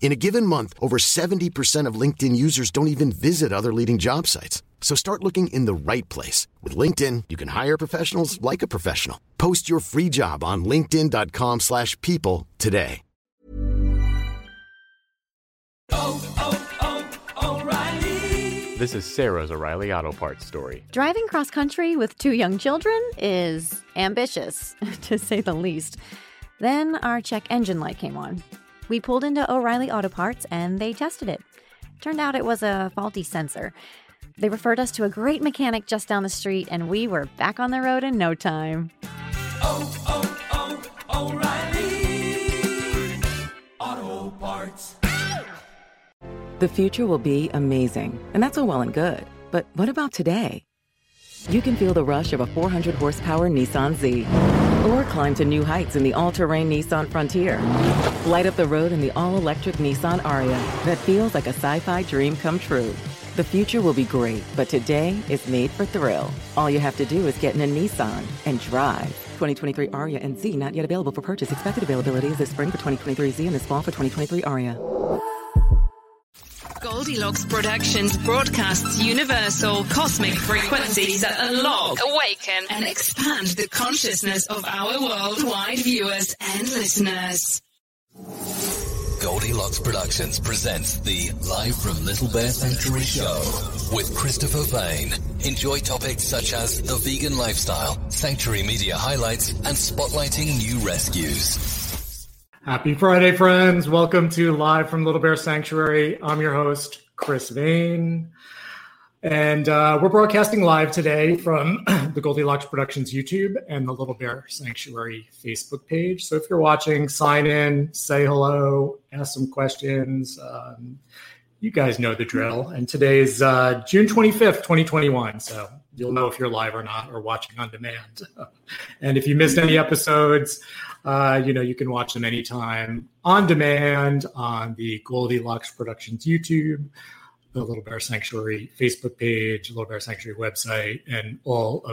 In a given month, over 70% of LinkedIn users don't even visit other leading job sites. So start looking in the right place. With LinkedIn, you can hire professionals like a professional. Post your free job on linkedin.com/people today. O'Reilly. This is Sarah's O'Reilly Auto Parts story. Driving cross-country with two young children is ambitious, to say the least. Then our check engine light came on. We pulled into O'Reilly Auto Parts, and they tested it. Turned out it was a faulty sensor. They referred us to a great mechanic just down the street, and we were back on the road in no time. O'Reilly Auto Parts. The future will be amazing, and that's all well and good. But what about today? You can feel the rush of a 400-horsepower Nissan Z. Or climb to new heights in the all-terrain Nissan Frontier. Light up the road in the all-electric Nissan Aria that feels like a sci-fi dream come true. The future will be great, but today is made for thrill. All you have to do is get in a Nissan and drive. 2023 Aria and Z not yet available for purchase. Expected availability is this spring for 2023 Z and this fall for 2023 Aria. Goldilocks Productions broadcasts universal cosmic frequencies that unlock, awaken, and expand the consciousness of our worldwide viewers and listeners. Goldilocks Productions presents the Live from Little Bear Sanctuary show with Christopher Bain. Enjoy topics such as the vegan lifestyle, sanctuary media highlights, and spotlighting new rescues. Happy Friday, friends. Welcome to Live from Little Bear Sanctuary. I'm your host, Chris Vane. And we're broadcasting live today from the Goldilocks Productions YouTube and the Little Bear Sanctuary Facebook page. So if you're watching, sign in, say hello, ask some questions. You guys know the drill. And today's June 25th, 2021. So you'll know if you're live or not, or watching on demand. And if you missed any episodes, you can watch them anytime on demand on the Goldilocks Productions YouTube, the Little Bear Sanctuary Facebook page, Little Bear Sanctuary website, and all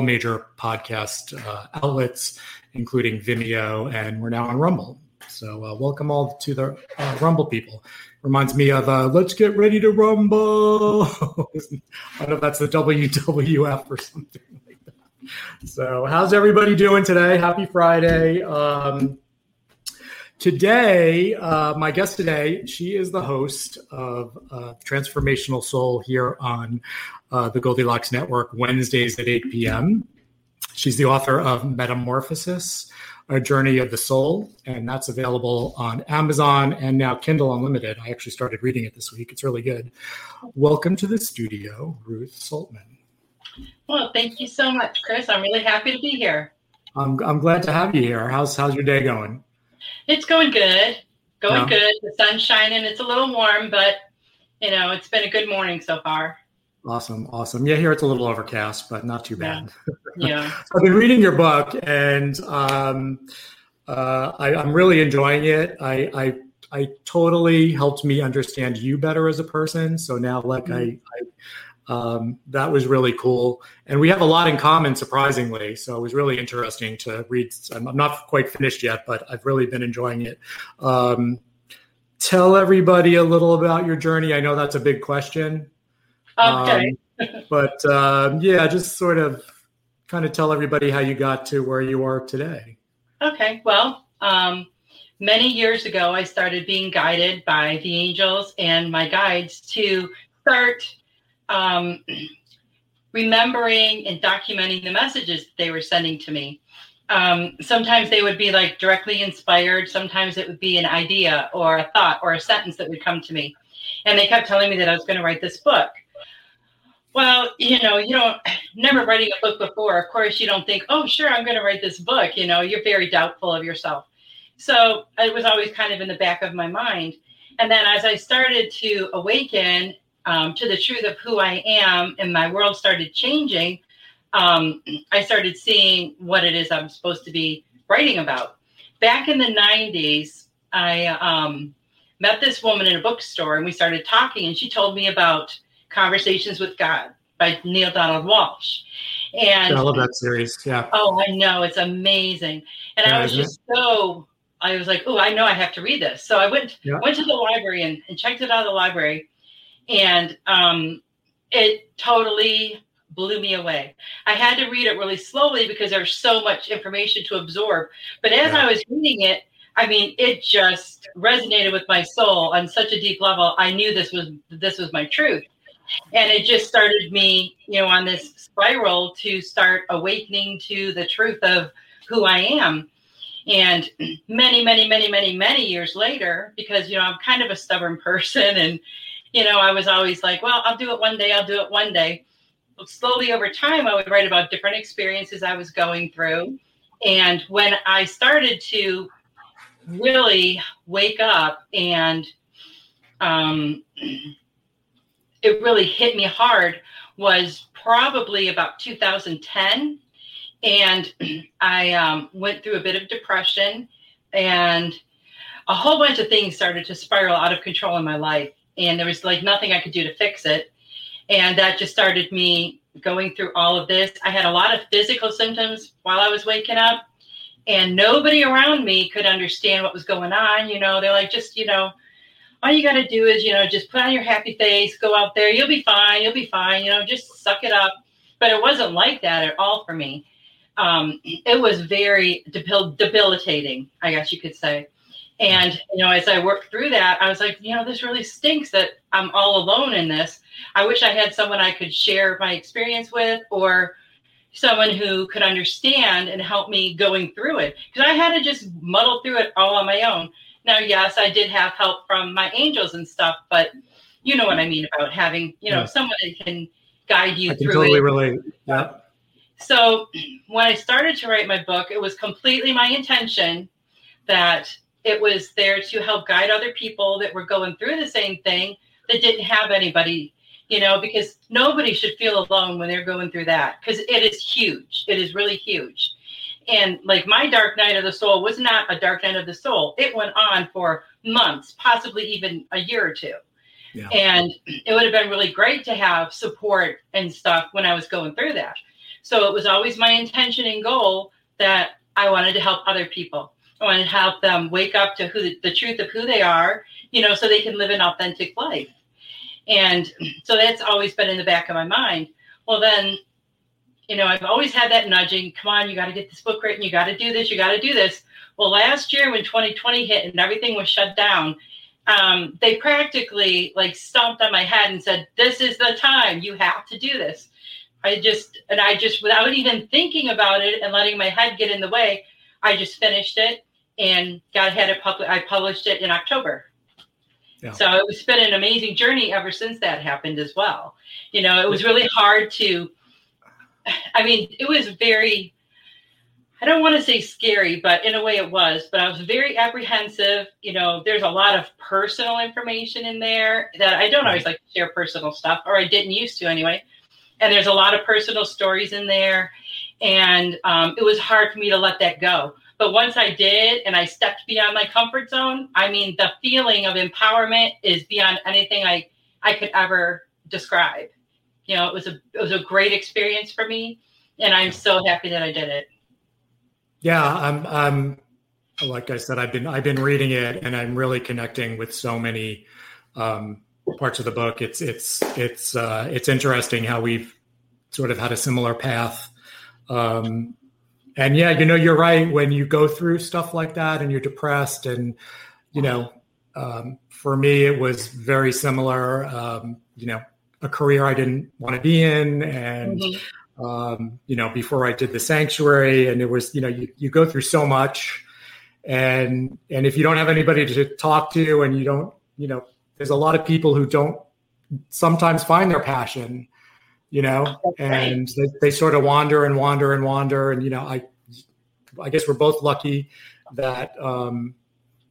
major podcast outlets, including Vimeo, and we're now on Rumble. So welcome all to the Rumble people. Reminds me of Let's Get Ready to Rumble. I don't know if that's the WWF or something. So how's everybody doing today? Happy Friday. My guest today, she is the host of Transformational Soul here on the Goldilocks Network, Wednesdays at 8 p.m. She's the author of Metamorphosis, A Journey of the Soul, and that's available on Amazon and now Kindle Unlimited. I actually started reading it this week. It's really good. Welcome to the studio, Ruth Saltman. Well, thank you so much, Chris. I'm really happy to be here. I'm glad to have you here. How's your day going? It's going good. Good. The sun's shining. It's a little warm, but, it's been a good morning so far. Awesome. Yeah, here it's a little overcast, but not too bad. Yeah. I've been reading your book, and I'm really enjoying it. I totally helped me understand you better as a person. So now, That was really cool. And we have a lot in common, surprisingly. So it was really interesting to read. I'm not quite finished yet, but I've really been enjoying it. Tell everybody a little about your journey. I know that's a big question. Okay. But just sort of kind of tell everybody how you got to where you are today. Okay. Well, many years ago, I started being guided by the angels and my guides to start remembering and documenting the messages they were sending to me. Sometimes they would be like directly inspired. Sometimes it would be an idea or a thought or a sentence that would come to me. And they kept telling me that I was going to write this book. Well, you don't never writing a book before. Of course, you don't think, oh, sure, I'm going to write this book. You're very doubtful of yourself. So it was always kind of in the back of my mind. And then as I started to awaken to the truth of who I am and my world started changing, I started seeing what it is I'm supposed to be writing about. Back in the 90s, I met this woman in a bookstore and we started talking, and she told me about Conversations with God by Neale Donald Walsch. And I love that series. Yeah. Oh, I know. It's amazing. And yeah, I was just I was like, oh, I know I have to read this. So I went to the library and checked it out of the library. And it totally blew me away. I had to read it really slowly because there's so much information to absorb. But as I was reading it, it just resonated with my soul on such a deep level. I knew this was my truth. And it just started me, on this spiral to start awakening to the truth of who I am. And many, many, many, many, many years later, because, I'm kind of a stubborn person and, I was always like, well, I'll do it one day. But slowly over time, I would write about different experiences I was going through. And when I started to really wake up and it really hit me hard was probably about 2010. And I went through a bit of depression and a whole bunch of things started to spiral out of control in my life. And there was like nothing I could do to fix it. And that just started me going through all of this. I had a lot of physical symptoms while I was waking up, and nobody around me could understand what was going on. They're like, just, all you got to do is, just put on your happy face, go out there. You'll be fine. Just suck it up. But it wasn't like that at all for me. It was very debilitating, I guess you could say. And, as I worked through that, I was like, this really stinks that I'm all alone in this. I wish I had someone I could share my experience with, or someone who could understand and help me going through it. Because I had to just muddle through it all on my own. Now, yes, I did have help from my angels and stuff, but you know what I mean about having, someone that can guide you through it. I can totally relate. Yeah. So when I started to write my book, it was completely my intention that it was there to help guide other people that were going through the same thing that didn't have anybody, because nobody should feel alone when they're going through that, because it is huge. It is really huge. And like my dark night of the soul was not a dark night of the soul. It went on for months, possibly even a year or two. Yeah. And it would have been really great to have support and stuff when I was going through that. So it was always my intention and goal that I wanted to help other people. I want to help them wake up to the truth of who they are, so they can live an authentic life. And so that's always been in the back of my mind. Well, then, I've always had that nudging. Come on, you got to get this book written. You got to do this. You got to do this. Well, last year when 2020 hit and everything was shut down, they practically like stomped on my head and said, this is the time. You have to do this. I just, without even thinking about it and letting my head get in the way, I just finished it and I published it in October. Yeah. So it's been an amazing journey ever since that happened as well. It was really hard to, it was very, I don't want to say scary, but in a way it was, but I was very apprehensive. There's a lot of personal information in there that I don't always like to share personal stuff, or I didn't used to anyway. And there's a lot of personal stories in there. And it was hard for me to let that go. But once I did and I stepped beyond my comfort zone, the feeling of empowerment is beyond anything I could ever describe. You know, it was a great experience for me, and I'm so happy that I did it. Yeah, I'm like I said, I've been reading it, and I'm really connecting with so many parts of the book. It's interesting how we've sort of had a similar path. And yeah, you know, you're right. When you go through stuff like that and you're depressed and, you know, for me, it was very similar, you know, a career I didn't want to be in. And, mm-hmm. You know, before I did the sanctuary, and it was, you know, you go through so much, and if you don't have anybody to talk to, and you don't, you know, there's a lot of people who don't sometimes find their passion, you know, and they sort of wander. And, you know, I guess we're both lucky that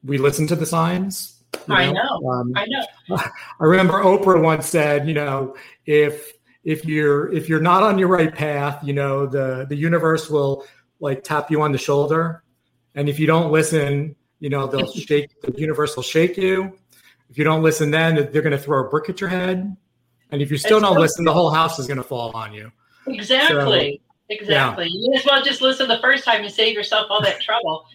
we listen to the signs. I know. I remember Oprah once said, you know, if you're not on your right path, you know, the universe will like tap you on the shoulder. And if you don't listen, you know, the universe will shake you. If you don't listen, then they're going to throw a brick at your head. And if you still don't listen, the whole house is going to fall on you. Exactly. Yeah. You may as well just listen the first time and save yourself all that trouble.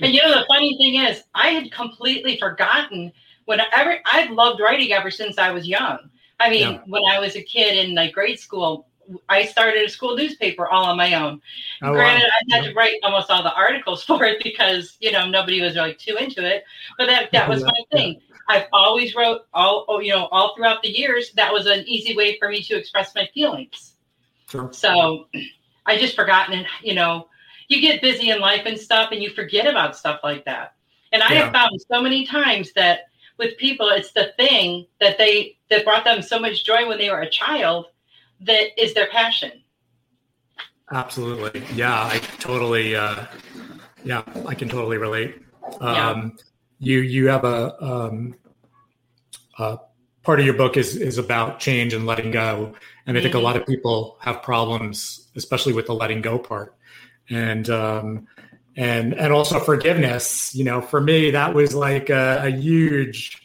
And you know, the funny thing is, I had completely forgotten whenever I've loved writing ever since I was young. I mean, when I was a kid in like grade school, I started a school newspaper all on my own. Oh, granted, wow. I had to write almost all the articles for it because, you know, nobody was really too into it. But that was my thing. I've always wrote all throughout the years. That was an easy way for me to express my feelings. Sure. So I just forgotten, and, you know, you get busy in life and stuff and you forget about stuff like that. And I have found so many times that with people, it's the thing that that brought them so much joy when they were a child that is their passion. Absolutely. Yeah, I totally, I can totally relate. You have a part of your book is about change and letting go. And I think a lot of people have problems, especially with the letting go part. And also forgiveness, you know, for me, that was like a huge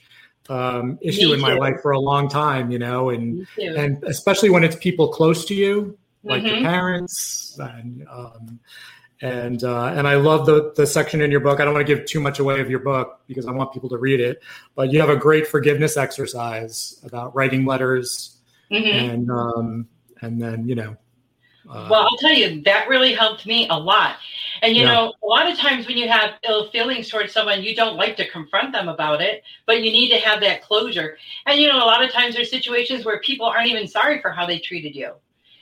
issue in my life for a long time, you know, and especially when it's people close to you, like your parents and I love the section in your book. I don't want to give too much away of your book because I want people to read it, but you have a great forgiveness exercise about writing letters and then, you know. Well, I'll tell you, that really helped me a lot. And, you know, a lot of times when you have ill feelings towards someone, you don't like to confront them about it, but you need to have that closure. And, you know, a lot of times there's situations where people aren't even sorry for how they treated you.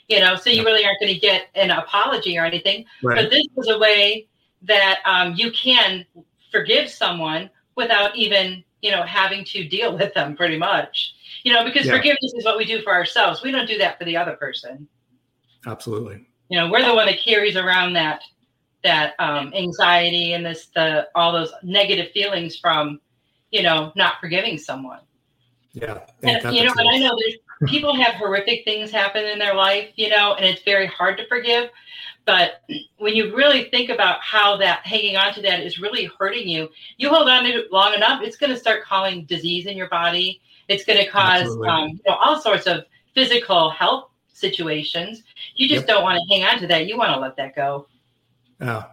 You know, so you really aren't going to get an apology or anything. Right. But this was a way that you can forgive someone without even, you know, having to deal with them pretty much. You know, because forgiveness is what we do for ourselves. We don't do that for the other person. Absolutely. You know, we're the one that carries around that anxiety and all those negative feelings from, you know, not forgiving someone. Yeah. And, you know, and I know there's people have horrific things happen in their life, you know, and it's very hard to forgive. But when you really think about how that hanging on to that is really hurting you, you hold on to it long enough, it's going to start causing disease in your body. It's going to cause you know, all sorts of physical health situations. You just don't want to hang on to that. You want to let that go. Oh,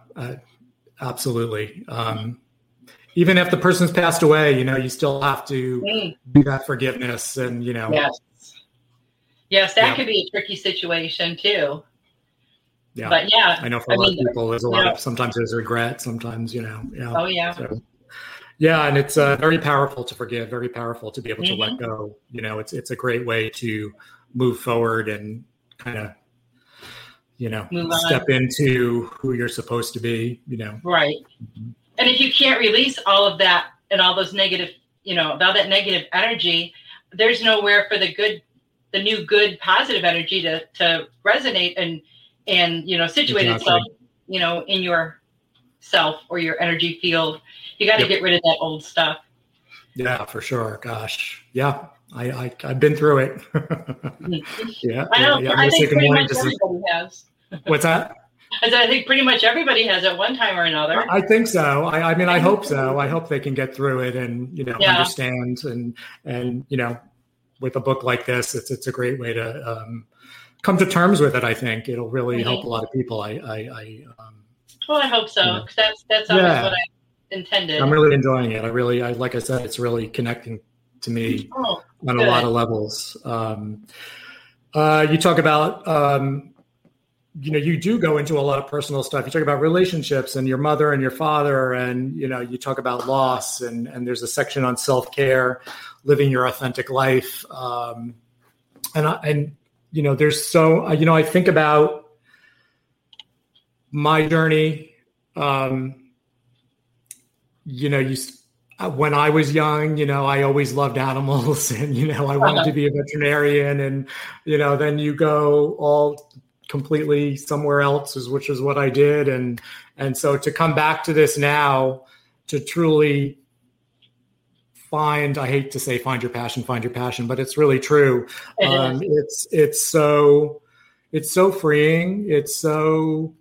absolutely. Even if the person's passed away, you know, you still have to do that forgiveness and, you know. Yes, that could be a tricky situation too. Yeah. But I know for a lot of people, there's a lot of, sometimes there's regret, sometimes, you know. Yeah. Oh, yeah. So, yeah. And it's very powerful to forgive, very powerful to be able to let go. You know, it's a great way to move forward and kind of, you know, step into who you're supposed to be, you know. Right. And if you can't release all of that and all those negative, you know, all that negative energy, there's nowhere for the good, the new good positive energy to resonate and, you know, situate itself, you know, in your self or your energy field. You got to get rid of that old stuff. Yeah, for sure. Gosh. Yeah. I've been through it. I think pretty much everybody has. What's that? I think pretty much everybody has at one time or another. I think so. I mean, I hope so. I hope they can get through it and, you know, understand and, you know, with a book like this, it's a great way to come to terms with it. I think it'll really help a lot of people. Well, I hope so, because that's always what I intended. I'm really enjoying it. I like I said, it's really connecting to me on a lot of levels. You talk about, you do go into a lot of personal stuff. You talk about relationships and your mother and your father, and, you talk about loss, and there's a section on self-care, living your authentic life. There's I think about my journey. When I was young, I always loved animals, and, I wanted to be a veterinarian, and, then you go all completely somewhere else, which is what I did. And so to come back to this now, to truly I hate to say find your passion, but it's really true. It's so freeing. It's so,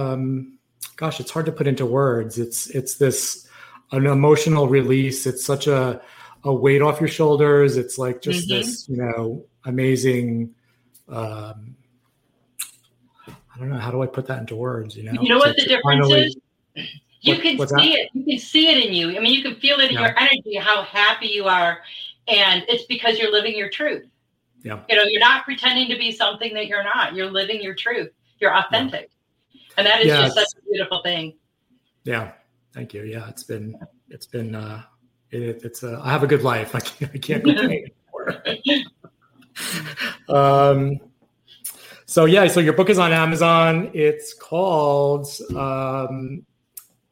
it's hard to put into words. It's this, an emotional release. It's such a weight off your shoulders. It's like just this, amazing, I don't know, how do I put that into words? What the difference is? You can see it in you. I mean, you can feel it in your energy, how happy you are. And it's because you're living your truth. Yeah. You're not pretending to be something that you're not. You're living your truth. You're authentic. Yeah. And that is just such a beautiful thing. Yeah. Thank you. Yeah. I have a good life. I can't complain anymore. So your book is on Amazon. It's called,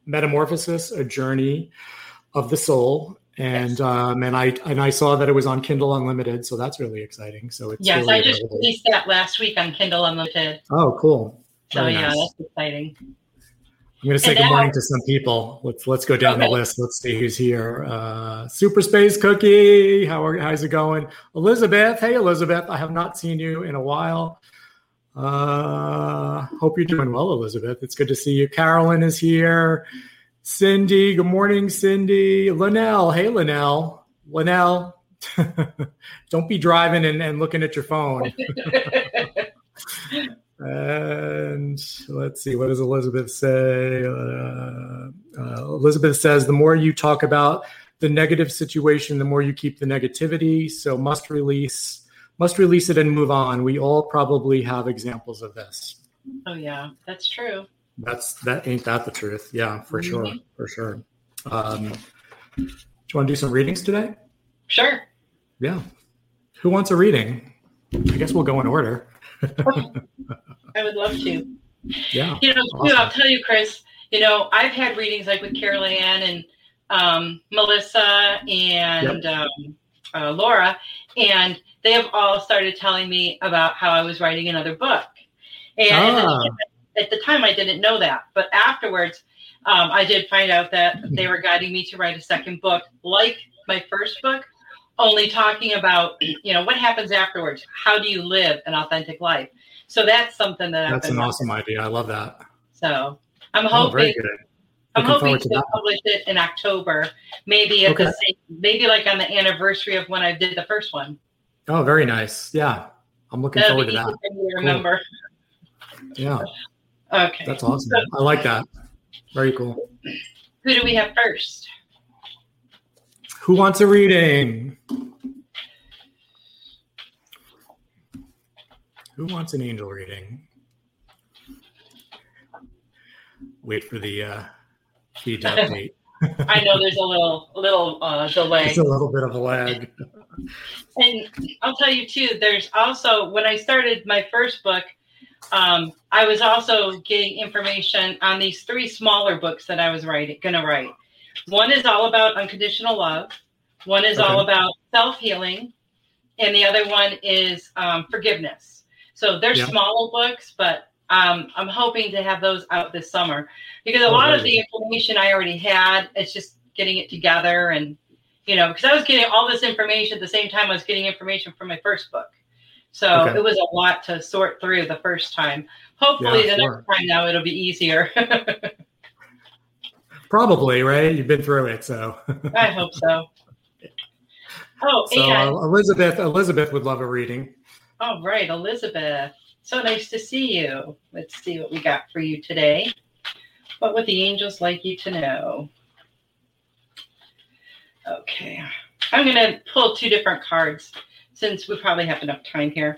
Metamorphosis, A Journey of the Soul, and I saw that it was on Kindle Unlimited, so that's really exciting. So it's really I just released that last week on Kindle Unlimited. Oh, cool! Very nice. That's exciting. I'm going to say good morning to some people. Let's go down the list. Let's see who's here. Super Space Cookie, how's it going? Elizabeth, hey Elizabeth, I have not seen you in a while. Hope you're doing well, Elizabeth. It's good to see you. Carolyn is here. Cindy, good morning, Cindy. Linnell, hey Linnell. Linnell, don't be driving and looking at your phone. And let's see, what does Elizabeth say? Elizabeth says, the more you talk about the negative situation, the more you keep the negativity. So must release it and move on. We all probably have examples of this. Oh yeah, that's true. That ain't that the truth? Yeah, for sure, for sure. Do you want to do some readings today? Sure. Yeah. Who wants a reading? I guess we'll go in order. I would love to. Yeah. Awesome. I'll tell you, Chris. I've had readings like with Carol Ann and Melissa and Laura, and they have all started telling me about how I was writing another book. And at the time, I didn't know that. But afterwards, I did find out that they were guiding me to write a second book, like my first book, only talking about, what happens afterwards. How do you live an authentic life? So that's something that's an awesome idea. I love that. So I'm hoping to publish it in October, maybe at the same, maybe like on the anniversary of when I did the first one. Oh, very nice. Yeah. I'm looking forward to that. Remember. Cool. Yeah. Okay. That's awesome. I like that. Very cool. Who do we have first? Who wants a reading? Who wants an angel reading? Wait for the feed update. I know there's a little delay. It's a little bit of a lag. And I'll tell you too, there's also, when I started my first book, I was also getting information on these three smaller books that I was going to write. One is all about unconditional love. One is all about self-healing. And the other one is forgiveness. So they're smaller books, but I'm hoping to have those out this summer because a lot of the information I already had, it's just getting it together and, because I was getting all this information at the same time I was getting information from my first book. So it was a lot to sort through the first time. Hopefully next time now it'll be easier. Probably, right? You've been through it, so. I hope so. Oh, so, and Elizabeth would love a reading. All right, Elizabeth. So nice to see you. Let's see what we got for you today. What would the angels like you to know? Okay. I'm going to pull two different cards since we probably have enough time here.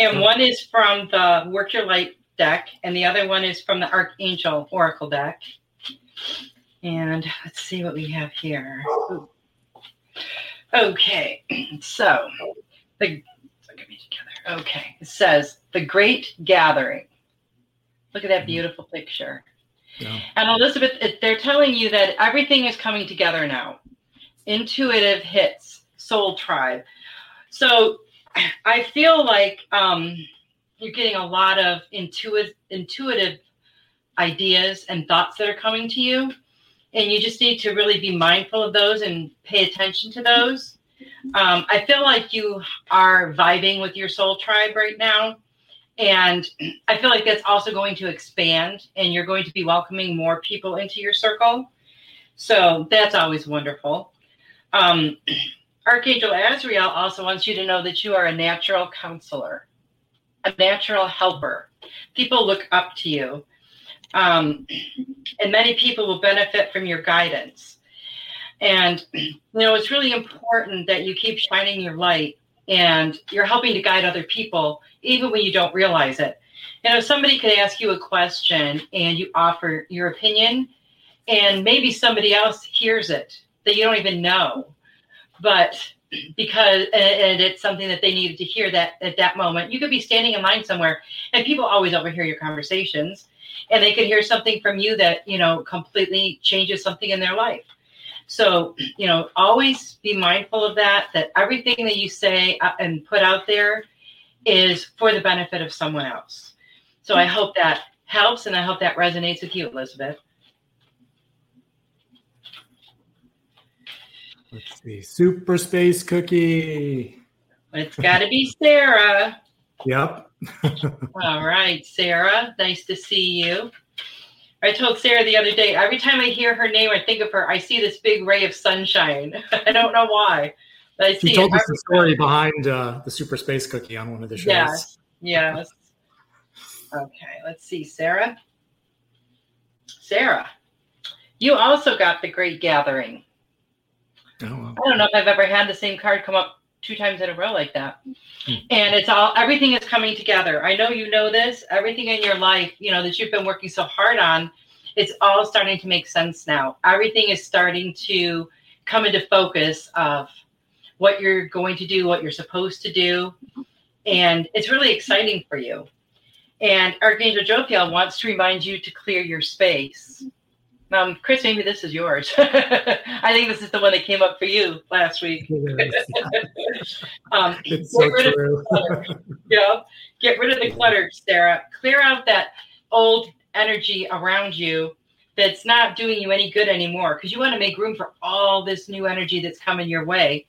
And one is from the Work Your Light deck, and the other one is from the Archangel Oracle deck. And let's see what we have here. Ooh. Okay, so Okay, it says The Great Gathering. Look at that beautiful picture. Yeah. And Elizabeth, they're telling you that everything is coming together now. Intuitive hits, soul tribe. So I feel like you're getting a lot of intuitive ideas and thoughts that are coming to you. And you just need to really be mindful of those and pay attention to those. I feel like you are vibing with your soul tribe right now. And I feel like that's also going to expand, and you're going to be welcoming more people into your circle. So that's always wonderful. Archangel Azrael also wants you to know that you are a natural counselor, a natural helper. People look up to you. And many people will benefit from your guidance. And, it's really important that you keep shining your light, and you're helping to guide other people, even when you don't realize it. If somebody could ask you a question and you offer your opinion, and maybe somebody else hears it that you don't even know, and it's something that they needed to hear that at that moment. You could be standing in line somewhere, and people always overhear your conversations, and they could hear something from you that, completely changes something in their life. So, always be mindful of that everything that you say and put out there is for the benefit of someone else. So I hope that helps, and I hope that resonates with you, Elizabeth. Let's see. Super Space Cookie. It's got to be Sarah. Yep. All right, Sarah. Nice to see you. I told Sarah the other day, every time I hear her name, I think of her. I see this big ray of sunshine. I don't know why, but I see it. She told us the story behind the Super Space Cookie on one of the shows. Yes. Okay, let's see, Sarah. Sarah, you also got the Great Gathering. Oh, wow. I don't know if I've ever had the same card come up two times in a row like that. And everything is coming together. I know you know this. Everything in your life, that you've been working so hard on, it's all starting to make sense now. Everything is starting to come into focus of what you're going to do, what you're supposed to do. And it's really exciting for you. And Archangel Jophiel wants to remind you to clear your space. Chris, maybe this is yours. I think this is the one that came up for you last week. It's so true. Get rid of the clutter, Sarah. Clear out that old energy around you that's not doing you any good anymore, because you want to make room for all this new energy that's coming your way,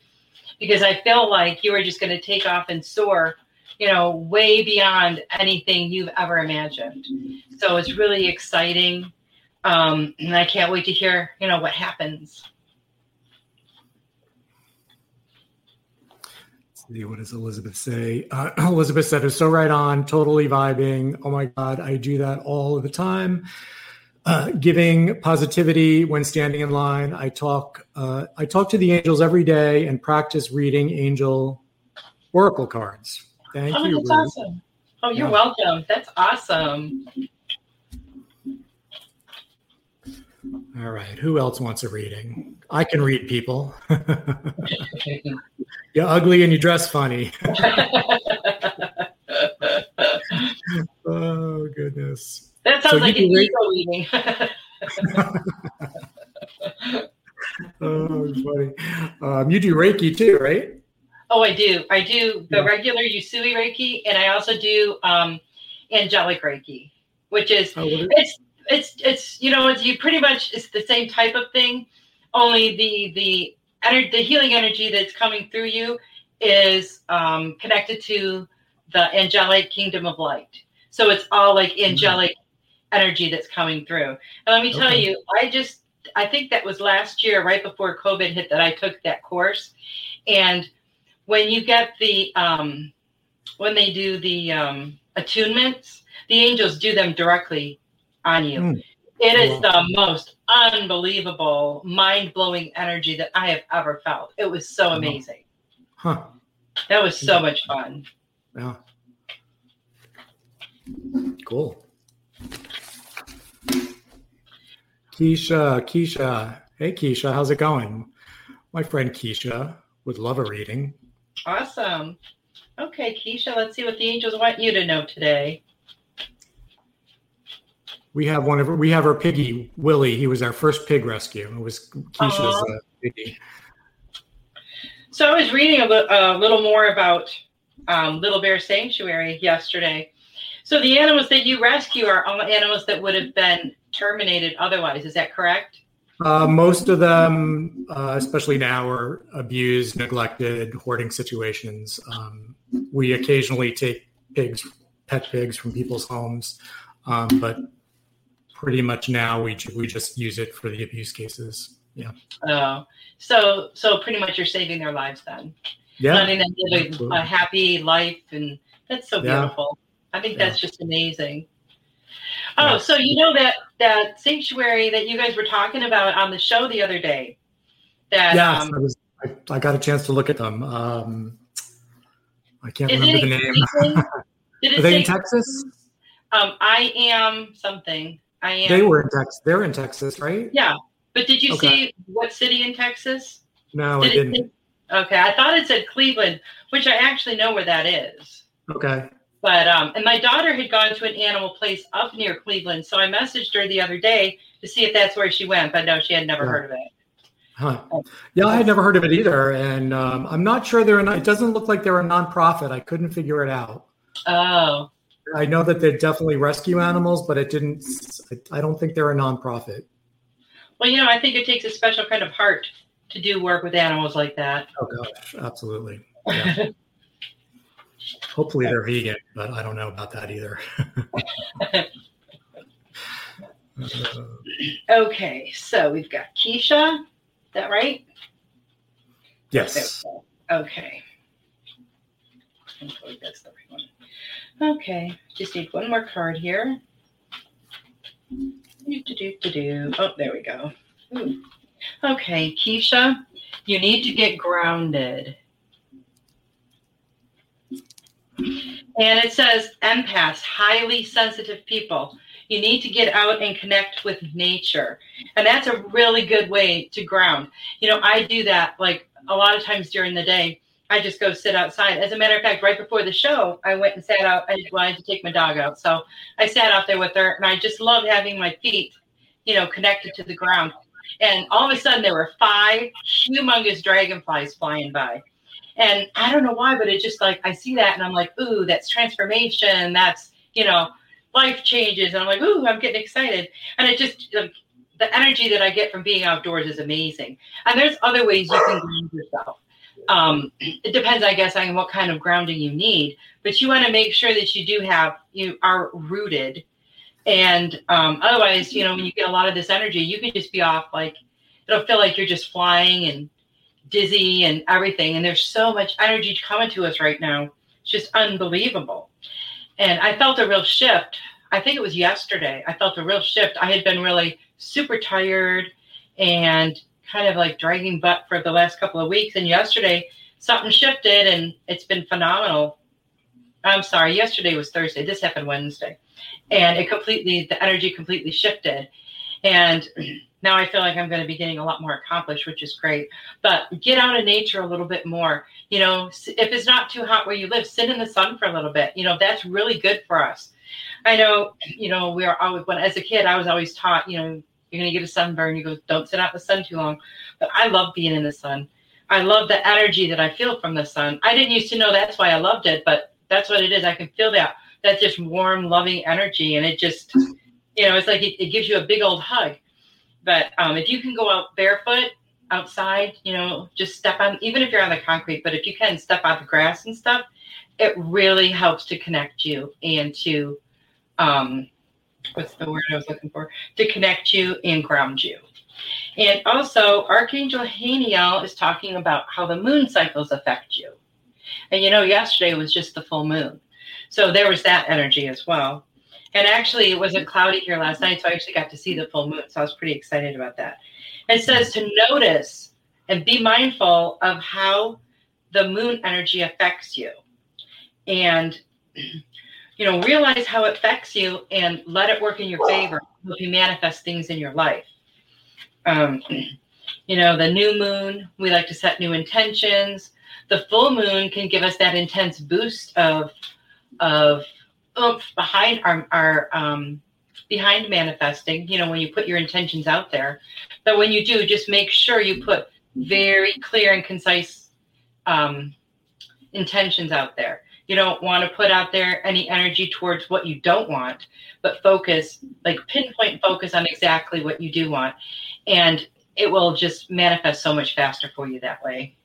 because I feel like you are just going to take off and soar, way beyond anything you've ever imagined. So it's really exciting. And I can't wait to hear, what happens. Let's see, what does Elizabeth say? Elizabeth said, it's so right on, totally vibing. Oh my God, I do that all the time. Giving positivity when standing in line. I talk to the angels every day and practice reading angel oracle cards. Thank you. That's Ruth. Awesome. Oh, you're welcome. That's awesome. All right. Who else wants a reading? I can read people. You're ugly and you dress funny. Oh, goodness. That sounds like an ego reading. Oh, funny. You do Reiki too, right? Oh, I do. I do the regular Usui Reiki, and I also do angelic Reiki, which is... Oh, It's the same type of thing, only the healing energy that's coming through you is connected to the angelic kingdom of light. So it's all like angelic energy that's coming through. And let me tell you, I just I think that was last year, right before COVID hit, that I took that course. And when you get the, when they do the attunements, the angels do them directly on you. Mm. It is the most unbelievable, mind-blowing energy that I have ever felt. It was so amazing. Huh. That was so much fun. Yeah. Cool. Keisha. Hey, Keisha, how's it going? My friend Keisha would love a reading. Awesome. Okay, Keisha, let's see what the angels want you to know today. We have our piggy, Willie. He was our first pig rescue. It was Keisha's piggy. So I was reading a little more about Little Bear Sanctuary yesterday. So the animals that you rescue are all animals that would have been terminated otherwise. Is that correct? Most of them, especially now, are abused, neglected, hoarding situations. We occasionally take pet pigs from people's homes, but pretty much now we just use it for the abuse cases. Yeah. Oh, so pretty much you're saving their lives then. Yeah. Letting them live a happy life, and that's so beautiful. I think that's just amazing. Oh, so you know that sanctuary that you guys were talking about on the show the other day. I got a chance to look at them. I can't remember the name. Are they in Texas? I am something. I am. They were in Texas. They're in Texas, right? Yeah. But did you see what city in Texas? No, I didn't. Okay. I thought it said Cleveland, which I actually know where that is. Okay. But and my daughter had gone to an animal place up near Cleveland, so I messaged her the other day to see if that's where she went. But no, she had never heard of it. Huh. Yeah, I had never heard of it either, and I'm not sure it doesn't look like they're a nonprofit. I couldn't figure it out. Oh. I know that they definitely rescue animals, but I don't think they're a nonprofit. Well, I think it takes a special kind of heart to do work with animals like that. Oh gosh, absolutely. Yeah. Hopefully they're vegan, but I don't know about that either. Okay, so we've got Keisha. Is that right? Yes. Okay. I think that's the right one. Okay, just need one more card here. Oh, there we go. Ooh. Okay, Keisha, you need to get grounded. And it says empaths, highly sensitive people. You need to get out and connect with nature. And that's a really good way to ground. I do that like a lot of times during the day. I just go sit outside. As a matter of fact, right before the show, I went and sat out. I wanted to take my dog out. So I sat out there with her, and I just loved having my feet, connected to the ground. And all of a sudden there were 5 humongous dragonflies flying by. And I don't know why, but it's just like, I see that and I'm like, ooh, that's transformation. That's, life changes. And I'm like, ooh, I'm getting excited. And it just, the energy that I get from being outdoors is amazing. And there's other ways you can ground yourself. It depends, I guess, on what kind of grounding you need. But you want to make sure that you are rooted. And otherwise, when you get a lot of this energy, you can just be off, like, it'll feel like you're just flying and dizzy and everything, and there's so much energy coming to us right now. It's just unbelievable. And I felt a real shift. I think it was yesterday. I felt a real shift. I had been really super tired and kind of like dragging butt for the last couple of weeks. And yesterday something shifted, and it's been phenomenal. I'm sorry. Yesterday was Thursday. This happened Wednesday, and the energy completely shifted. And now I feel like I'm going to be getting a lot more accomplished, which is great. But get out in nature a little bit more. If it's not too hot where you live, sit in the sun for a little bit. That's really good for us. I know, we are always, when as a kid, I was always taught, you're going to get a sunburn. You go, don't sit out in the sun too long. But I love being in the sun. I love the energy that I feel from the sun. I didn't used to know that's why I loved it, but that's what it is. I can feel that. That's just warm, loving energy. And it just, it's like it gives you a big old hug. But if you can go out barefoot outside, just step on, even if you're on the concrete, but if you can step on the grass and stuff, it really helps to connect you and to, to connect you and ground you. And also, Archangel Haniel is talking about how the moon cycles affect you. And, you know, yesterday was just the full moon. So there was that energy as well. And actually, it wasn't cloudy here last night, so I actually got to see the full moon. So I was pretty excited about that. It says to notice and be mindful of how the moon energy affects you. And, you know, realize how it affects you and let it work in your favor if you manifest things in your life. You know, the new moon, we like to set new intentions. The full moon can give us that intense boost of oomph behind our behind manifesting, you know, when you put your intentions out there. But when you do, just make sure you put very clear and concise intentions out there. You don't want to put out there any energy towards what you don't want, but focus, like pinpoint focus on exactly what you do want. And it will just manifest so much faster for you that way.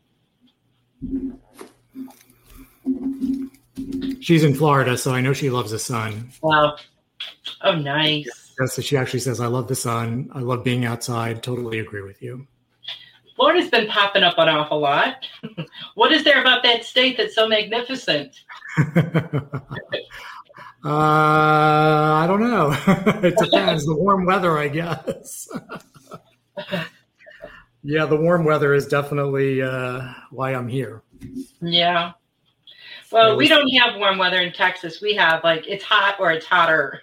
She's in Florida, so I know she loves the sun. Wow. Oh, nice. Yeah, so she actually says, I love the sun. I love being outside. Totally agree with you. Florida's been popping up an awful lot. What is there about that state that's so magnificent? I don't know. It depends. The warm weather, I guess. Yeah, the warm weather is definitely why I'm here. Yeah. Well, we don't have warm weather in Texas. We have, like, it's hot or it's hotter.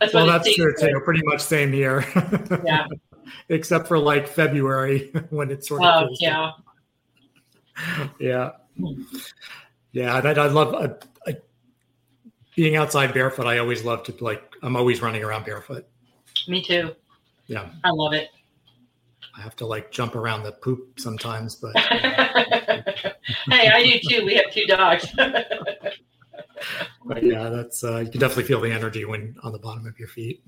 That's true, too. Pretty much same here. Yeah. Except for like February when it's sort of cool. Yeah. Yeah. Yeah. I love being outside barefoot. I always love to, like, I'm always running around barefoot. Me too. Yeah. I love it. I have to, like, jump around the poop sometimes, but. Hey, I do too. We have two dogs. But yeah, that's you can definitely feel the energy when on the bottom of your feet.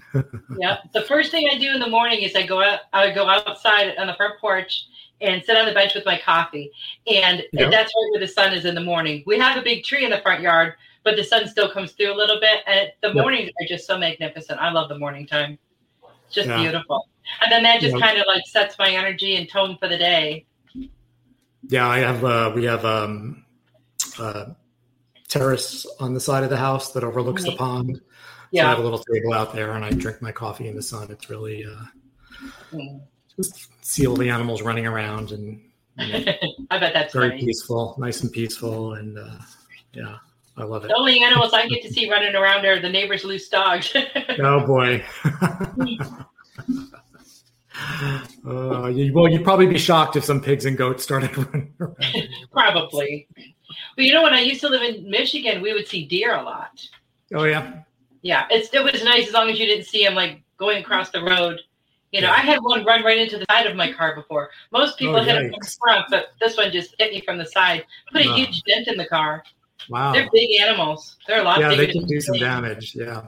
Yeah, the first thing I do in the morning is I go outside on the front porch and sit on the bench with my coffee, and that's right where the sun is in the morning. We have a big tree in the front yard, but the sun still comes through a little bit, and the mornings are just so magnificent. I love the morning time, it's just beautiful, and then that just kind of like sets my energy and tone for the day. Yeah, I have we have terrace on the side of the house that overlooks the pond. Yeah. So I have a little table out there and I drink my coffee in the sun. It's really just see all the animals running around and I bet that's very peaceful, nice and peaceful. And yeah, I love it. The only animals I get to see running around are the neighbor's loose dogs. Oh boy. You'd probably be shocked if some pigs and goats started running around. Probably. But you know, when I used to live in Michigan, we would see deer a lot. Oh, yeah. Yeah. It was nice as long as you didn't see them, like, going across the road. You know, I had one run right into the side of my car before. Most people hit them from the front, but this one just hit me from the side. Put a huge dent in the car. Wow. They're big animals. They're a lot bigger. Yeah, they can do some damage. Yeah.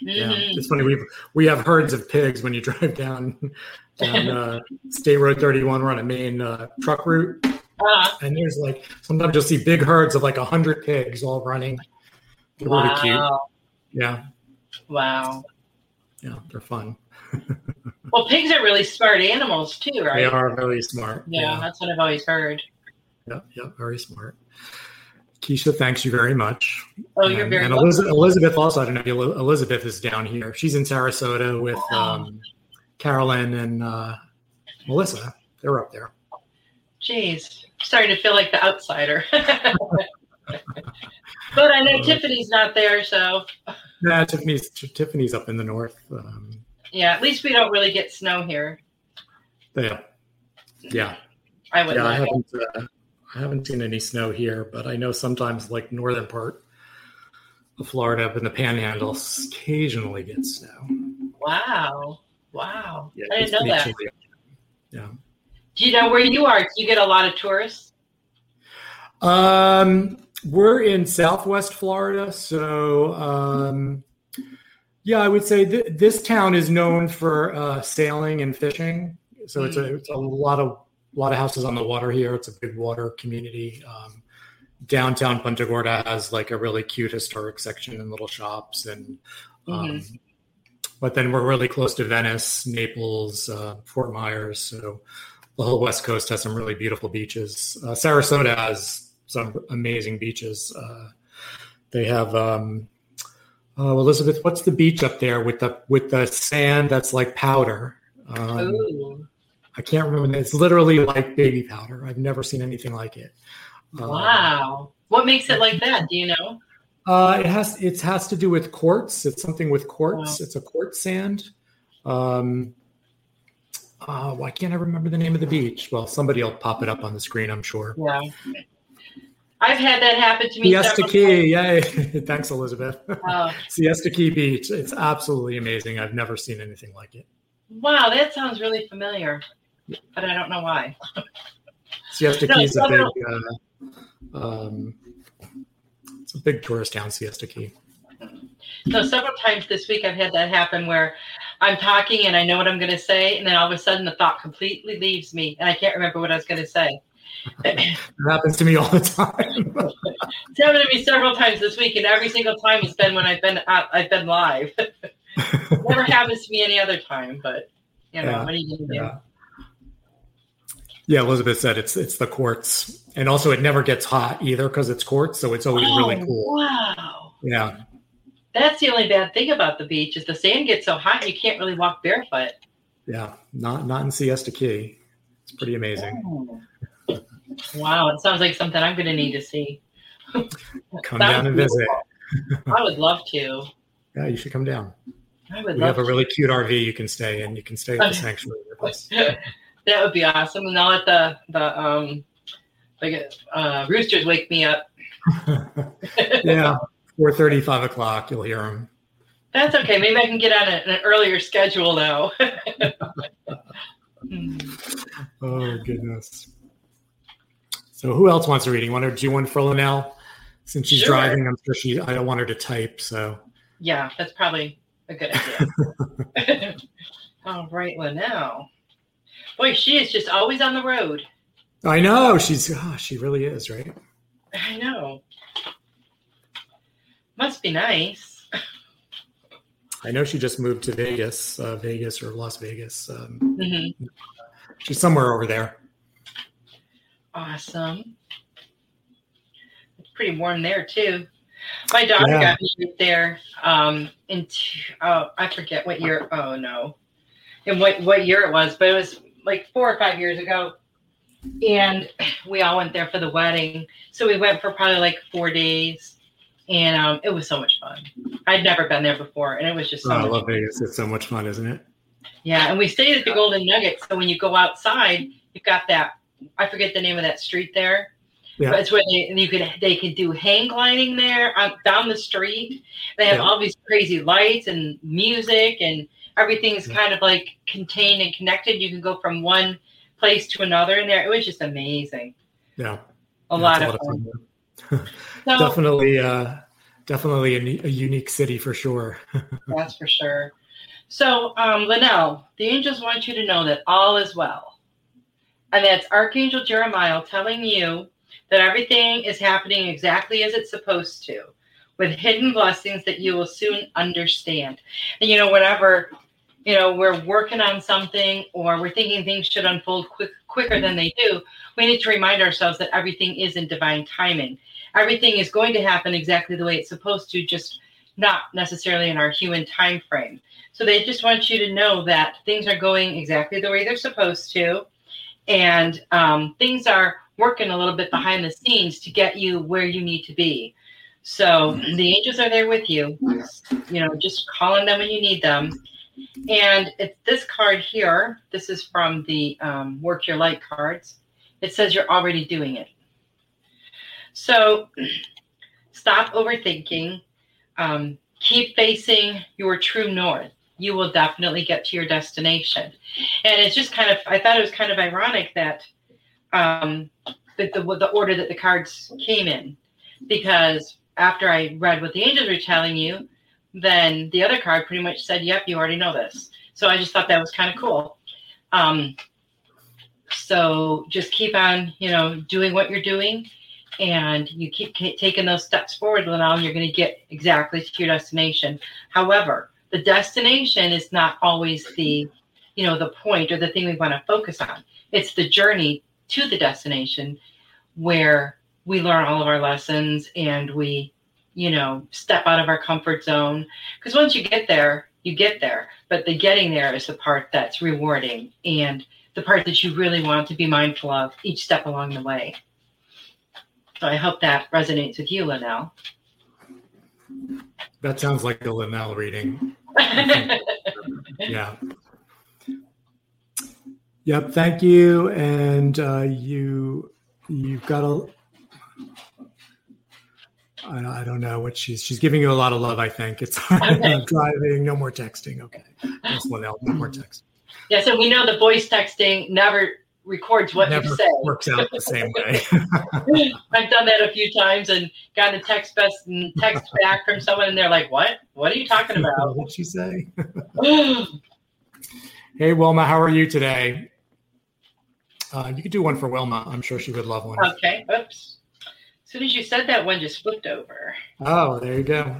Mm-hmm. Yeah. It's funny. We have herds of pigs when you drive down State Road 31. We're on a main truck route. And there's like sometimes you'll see big herds of like 100 pigs all running. They're really cute. Yeah. Wow. Yeah, they're fun. Well, pigs are really smart animals too, right? They are really smart. Yeah, that's what I've always heard. Yeah, very smart. Keisha, thanks you very much. Oh, you're very welcome. And Elizabeth also, I don't know if Elizabeth is down here. She's in Sarasota with Carolyn and Melissa. They're up there. Jeez, I'm starting to feel like the outsider. But I know Tiffany's not there, so. Yeah, Tiffany's up in the north. Yeah, at least we don't really get snow here. Yeah. I would. Yeah, I haven't seen any snow here, but I know sometimes like northern part of Florida up in the Panhandle occasionally gets snow. Wow. Yeah, I didn't know that. Chilly. Yeah. Do you know where you are? Do you get a lot of tourists? We're in Southwest Florida. So, I would say this town is known for sailing and fishing. So it's a lot of houses on the water here. It's a big water community. Downtown Punta Gorda has like a really cute historic section and little shops and But then we're really close to Venice, Naples, Fort Myers. So the whole West Coast has some really beautiful beaches. Sarasota has some amazing beaches. They have Elizabeth. What's the beach up there with the sand that's like powder? I can't remember. It's literally like baby powder. I've never seen anything like it. Wow. What makes it like that? Do you know? It has to do with quartz. It's something with quartz. Wow. It's a quartz sand. Why can't I remember the name of the beach? Well, somebody will pop it up on the screen, I'm sure. Yeah. I've had that happen to me. Siesta Key, yay. Thanks, Elizabeth. Oh. Siesta Key Beach. It's absolutely amazing. I've never seen anything like it. Wow, that sounds really familiar, but I don't know why. Siesta Key is a big tourist town, Siesta Key. So several times this week I've had that happen where I'm talking and I know what I'm going to say, and then all of a sudden the thought completely leaves me, and I can't remember what I was going to say. It happens to me all the time. It's happened to me several times this week, and every single time it's been when I've been live. It never happens to me any other time, but you know, yeah, what are you going to do? Yeah, Elizabeth said it's the quartz, and also it never gets hot either because it's quartz, so it's always really cool. Wow. Yeah. That's the only bad thing about the beach is the sand gets so hot you can't really walk barefoot. Yeah, not in Siesta Key. It's pretty amazing. Oh. Wow, it sounds like something I'm going to need to see. Come down and visit. I would love to. Yeah, you should come down. We have a really cute RV you can stay in. You can stay at the sanctuary with us. That would be awesome. And I'll let the roosters wake me up. Yeah, 4:30, 5 o'clock, you'll hear them. That's okay. Maybe I can get on an earlier schedule now. Oh, goodness. So who else wants a reading? Want to do one for Linnell? Since she's driving, I'm sure I don't want her to type. So yeah, that's probably a good idea. All right, Linnell. Boy, she is just always on the road. I know. She really is, right? I know. Must be nice. I know she just moved to Vegas or Las Vegas. Mm-hmm. She's somewhere over there. Awesome. It's pretty warm there too. My daughter got me there I forget what year. Oh no, and what year it was, but it was like 4 or 5 years ago. And we all went there for the wedding, so we went for probably like 4 days, and it was so much fun. I'd never been there before, and it was just so much fun. I love Vegas. It's so much fun, isn't it? Yeah, and we stayed at the Golden Nugget, so when you go outside, you've got that. I forget the name of that street there. Yeah. But it's where they could do hang gliding there down the street. They have all these crazy lights and music, and everything is kind of like contained and connected. You can go from one place to another in there. It was just amazing. Yeah. A lot of fun. So, definitely a unique city for sure. That's for sure. So, Linnell, the angels want you to know that all is well. And that's Archangel Jeremiah telling you that everything is happening exactly as it's supposed to, with hidden blessings that you will soon understand. And, whenever, we're working on something or we're thinking things should unfold quicker than they do, we need to remind ourselves that everything is in divine timing. Everything is going to happen exactly the way it's supposed to, just not necessarily in our human time frame. So they just want you to know that things are going exactly the way they're supposed to. And things are working a little bit behind the scenes to get you where you need to be. So the angels are there with you, just call on them when you need them. And it's this card here. This is from the Work Your Light cards. It says you're already doing it. So stop overthinking. Keep facing your true north. You will definitely get to your destination. And it's just kind of, I thought it was kind of ironic that the order that the cards came in, because after I read what the angels were telling you, then the other card pretty much said, yep, you already know this. So I just thought that was kind of cool. So just keep on, doing what you're doing, and you keep taking those steps forward, Linnell, and you're going to get exactly to your destination. However, The destination is not always the, you know, the point or the thing we want to focus on. It's the journey to the destination where we learn all of our lessons and we, you know, step out of our comfort zone. Because once you get there, you get there. But the getting there is the part that's rewarding and the part that you really want to be mindful of each step along the way. So I hope that resonates with you, Linnell. That sounds like a Linnell reading. Yeah. Yep. Thank you. And you've got a, I don't know what she's giving you a lot of love. I think it's okay. Driving. No more texting. Okay. That's Linnell. No more text. Yeah. So we know the voice texting never records what you say. Works out the same way. I've done that a few times and gotten a text back from someone and they're like, what? What are you talking about? What'd she say? Hey, Wilma, how are you today? You could do one for Wilma. I'm sure she would love one. Okay. Oops. As soon as you said that, one just flipped over. Oh, there you go.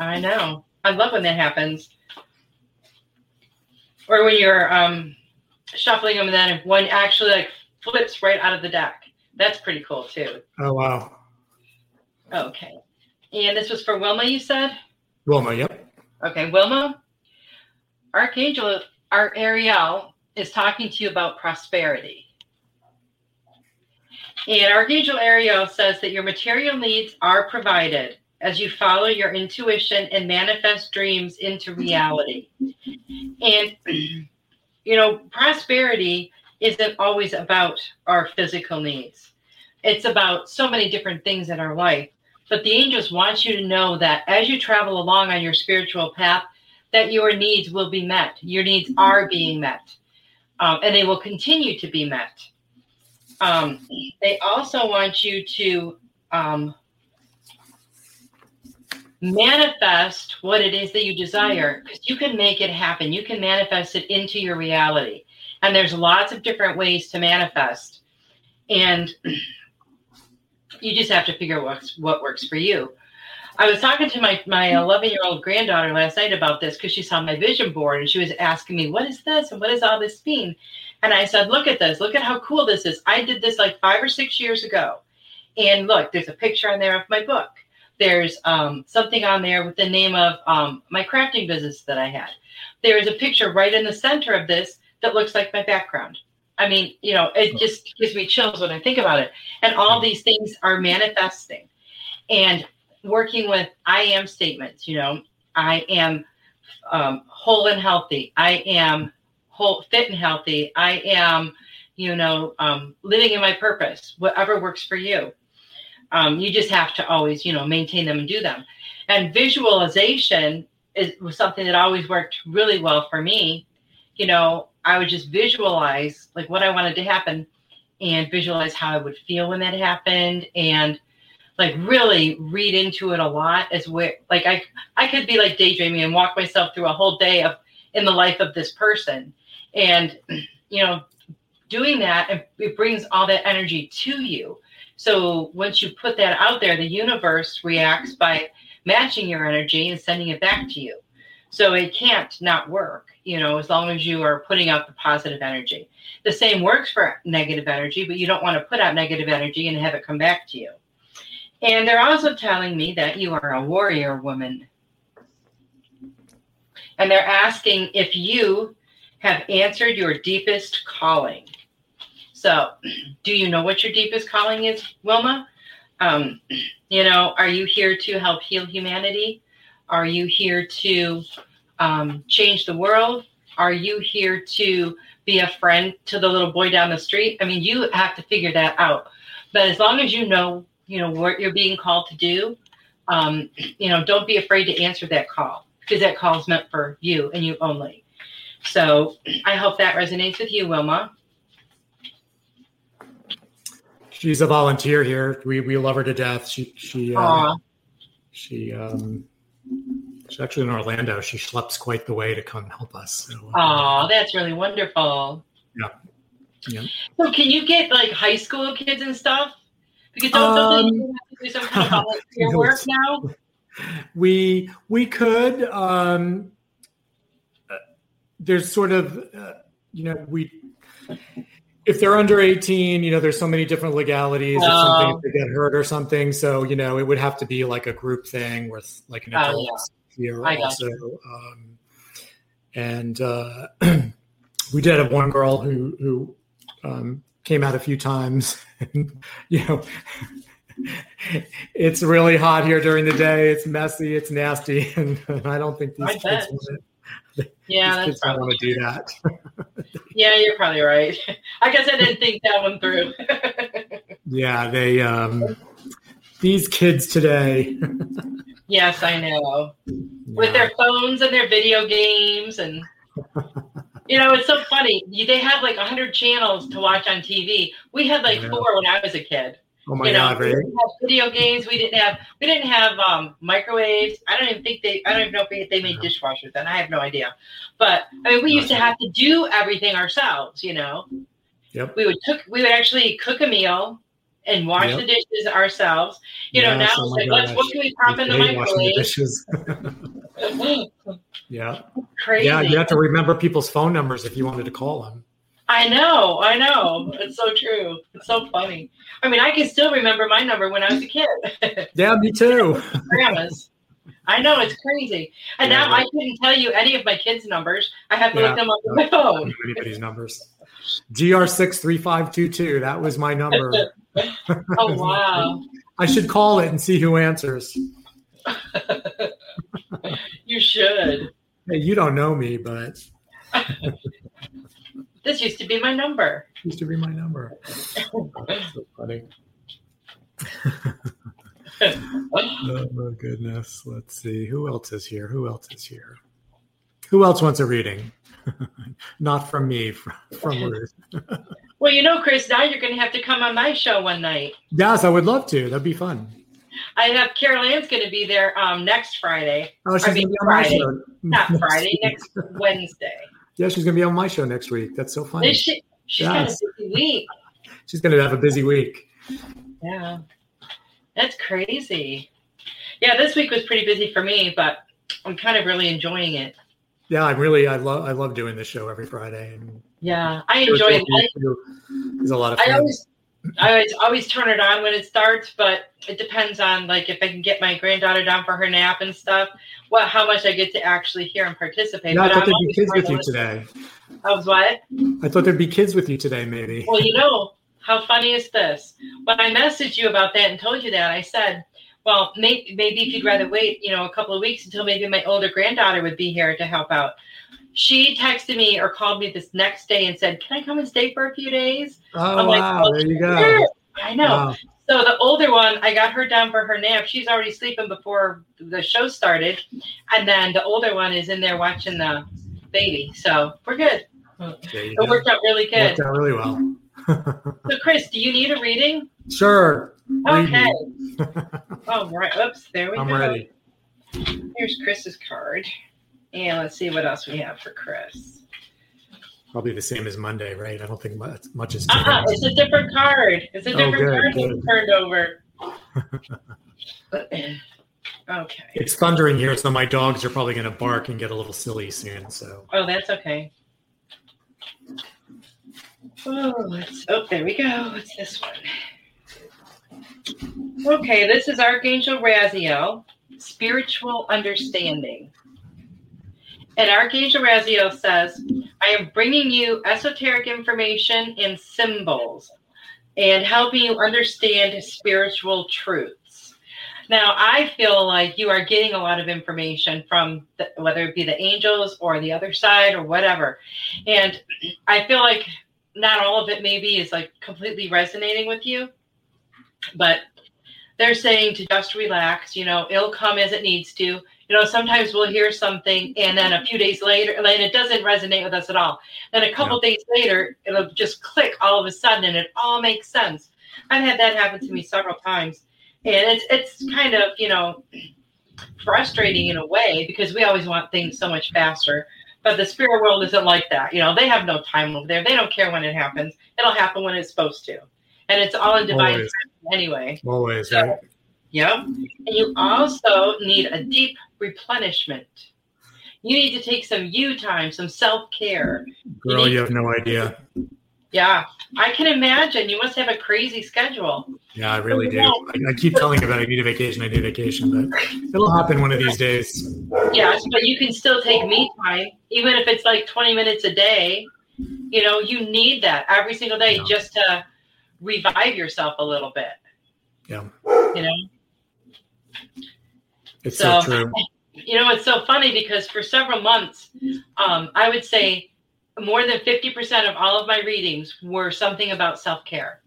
I know. I love when that happens. Or when you're shuffling them and then one actually like flips right out of the deck. That's pretty cool too. Oh, wow. Okay. And this was for Wilma, you said? Wilma, yep. Okay, Wilma. Archangel, our Ariel, is talking to you about prosperity. And Archangel Ariel says that your material needs are provided as you follow your intuition and manifest dreams into reality. And, you know, prosperity isn't always about our physical needs. It's about so many different things in our life. But the angels want you to know that as you travel along on your spiritual path, that your needs will be met. Your needs are being met. And they will continue to be met. They also want you to manifest what it is that you desire, because you can make it happen. You can manifest it into your reality. And there's lots of different ways to manifest. And you just have to figure out what works for you. I was talking to my 11-year-old granddaughter last night about this because she saw my vision board and she was asking me, what is this and what does all this mean? And I said, look at this. Look at how cool this is. I did this like 5 or 6 years ago. And look, there's a picture on there of my book. There's something on there with the name of my crafting business that I had. There is a picture right in the center of this that looks like my background. I mean, you know, it just gives me chills when I think about it. And all these things are manifesting. And working with I am statements, you know, I am whole and healthy. I am whole, fit and healthy. I am, you know, living in my purpose, whatever works for you. You just have to always, you know, maintain them and do them. And visualization was something that always worked really well for me. You know, I would just visualize like what I wanted to happen and visualize how I would feel when that happened and like really read into it a lot as where, like I could be like daydreaming and walk myself through a whole day of in the life of this person. And, you know, doing that, it brings all that energy to you. So once you put that out there, the universe reacts by matching your energy and sending it back to you. So it can't not work, you know, as long as you are putting out the positive energy. The same works for negative energy, but you don't want to put out negative energy and have it come back to you. And they're also telling me that you are a warrior woman. And they're asking if you have answered your deepest calling. So do you know what your deepest calling is, Wilma? You know, are you here to help heal humanity? Are you here to change the world? Are you here to be a friend to the little boy down the street? I mean, you have to figure that out. But as long as you know, what you're being called to do, you know, don't be afraid to answer that call because that call is meant for you and you only. So I hope that resonates with you, Wilma. She's a volunteer here. We love her to death. She's actually in Orlando. She schleps quite the way to come help us. So, that's really wonderful. Yeah. So can you get like high school kids and stuff? Because don't you have to do some kind of volunteer work now? We could. there's sort of, if they're under 18, there's so many different legalities or something if they get hurt or something. So, it would have to be like a group thing with like an adult here also. We did have one girl who came out a few times. And, it's really hot here during the day. It's messy. It's nasty. And I don't think these kids want it. Yeah, these kids don't want to do that. Yeah, you're probably right. I guess I didn't think that one through. Yeah, they these kids today. Yes, I know. Yeah. With their phones and their video games and. It's so funny. They have like 100 channels to watch on TV. We had like 4 when I was a kid. Oh my God! Really? We didn't have video games. We didn't have microwaves. I don't even know if they made dishwashers then. I have no idea. But I mean, we used to have to do everything ourselves. Yep. We would actually cook a meal and wash the dishes ourselves. Now it's like, what can we pop in the microwave? Yeah. Crazy. Yeah, you have to remember people's phone numbers if you wanted to call them. I know. It's so true. It's so funny. I mean, I can still remember my number when I was a kid. Yeah, me too. Grandma's. I know, it's crazy. And now I couldn't tell you any of my kids' numbers. I have to look them up on my phone. I don't know anybody's numbers. GR63522. That was my number. Oh, wow. I should call it and see who answers. You should. Hey, you don't know me, but... This used to be my number. Oh, that's so funny. Oh, my goodness. Let's see. Who else is here? Who else wants a reading? Not from me, from Ruth. Well, Chris, now you're going to have to come on my show one night. Yes, I would love to. That'd be fun. I have Carol Ann's going to be there next Friday. Oh, she's going to be on my show. Not Friday, next Wednesday. Yeah, she's going to be on my show next week. That's so funny. She's got a busy week. She's going to have a busy week. Yeah. That's crazy. Yeah, this week was pretty busy for me, but I'm kind of really enjoying it. Yeah, I love doing this show every Friday. And yeah, I enjoy it. It's a lot of fun. I always turn it on when it starts, but it depends on like if I can get my granddaughter down for her nap and stuff. How much I get to actually hear and participate. No, I thought there'd be kids with you today. I was what? I thought there'd be kids with you today, maybe. Well, how funny is this? When I messaged you about that and told you that, I said, well, maybe if you'd rather wait, a couple of weeks until maybe my older granddaughter would be here to help out. She texted me or called me this next day and said, can I come and stay for a few days? Oh, I'm wow. Like, oh, there you sure. Go. I know. Wow. So the older one, I got her down for her nap. She's already sleeping before the show started. And then the older one is in there watching the baby. So we're good. It worked out really good. Worked out really well. So, Chris, do you need a reading? Sure. Okay. All right. Oops, there we go. I'm ready. Here's Chris's card. And let's see what else we have for Chris. Probably the same as Monday, right? I don't think much is different. It's a different card. It's a different card. Turned over. Okay. It's thundering here, so my dogs are probably going to bark and get a little silly soon. So. Oh, that's okay. Oh, there we go. What's this one? Okay, this is Archangel Raziel, Spiritual Understanding. And Archangel Raziel says, I am bringing you esoteric information and symbols and helping you understand spiritual truths. Now, I feel like you are getting a lot of information from whether it be the angels or the other side or whatever. And I feel like not all of it maybe is like completely resonating with you, but they're saying to just relax, it'll come as it needs to. Sometimes we'll hear something and then a few days later, and it doesn't resonate with us at all. Then a couple days later, it'll just click all of a sudden and it all makes sense. I've had that happen to me several times. And it's kind of, frustrating in a way because we always want things so much faster. But the spirit world isn't like that. They have no time over there. They don't care when it happens. It'll happen when it's supposed to. And it's all in divine time anyway. Always, so, right? Yep. And you also need a deep replenishment. You need to take some you time, some self-care. Girl, you have no idea. Yeah, I can imagine. You must have a crazy schedule. Yeah, I really do. I keep telling you that I need a vacation, but it'll happen one of these days. Yes, but you can still take me time, even if it's like 20 minutes a day. You know, you need that every single day just to revive yourself a little bit. Yeah. You know? It's so true. You know, it's so funny because for several months, I would say more than 50% of all of my readings were something about self-care.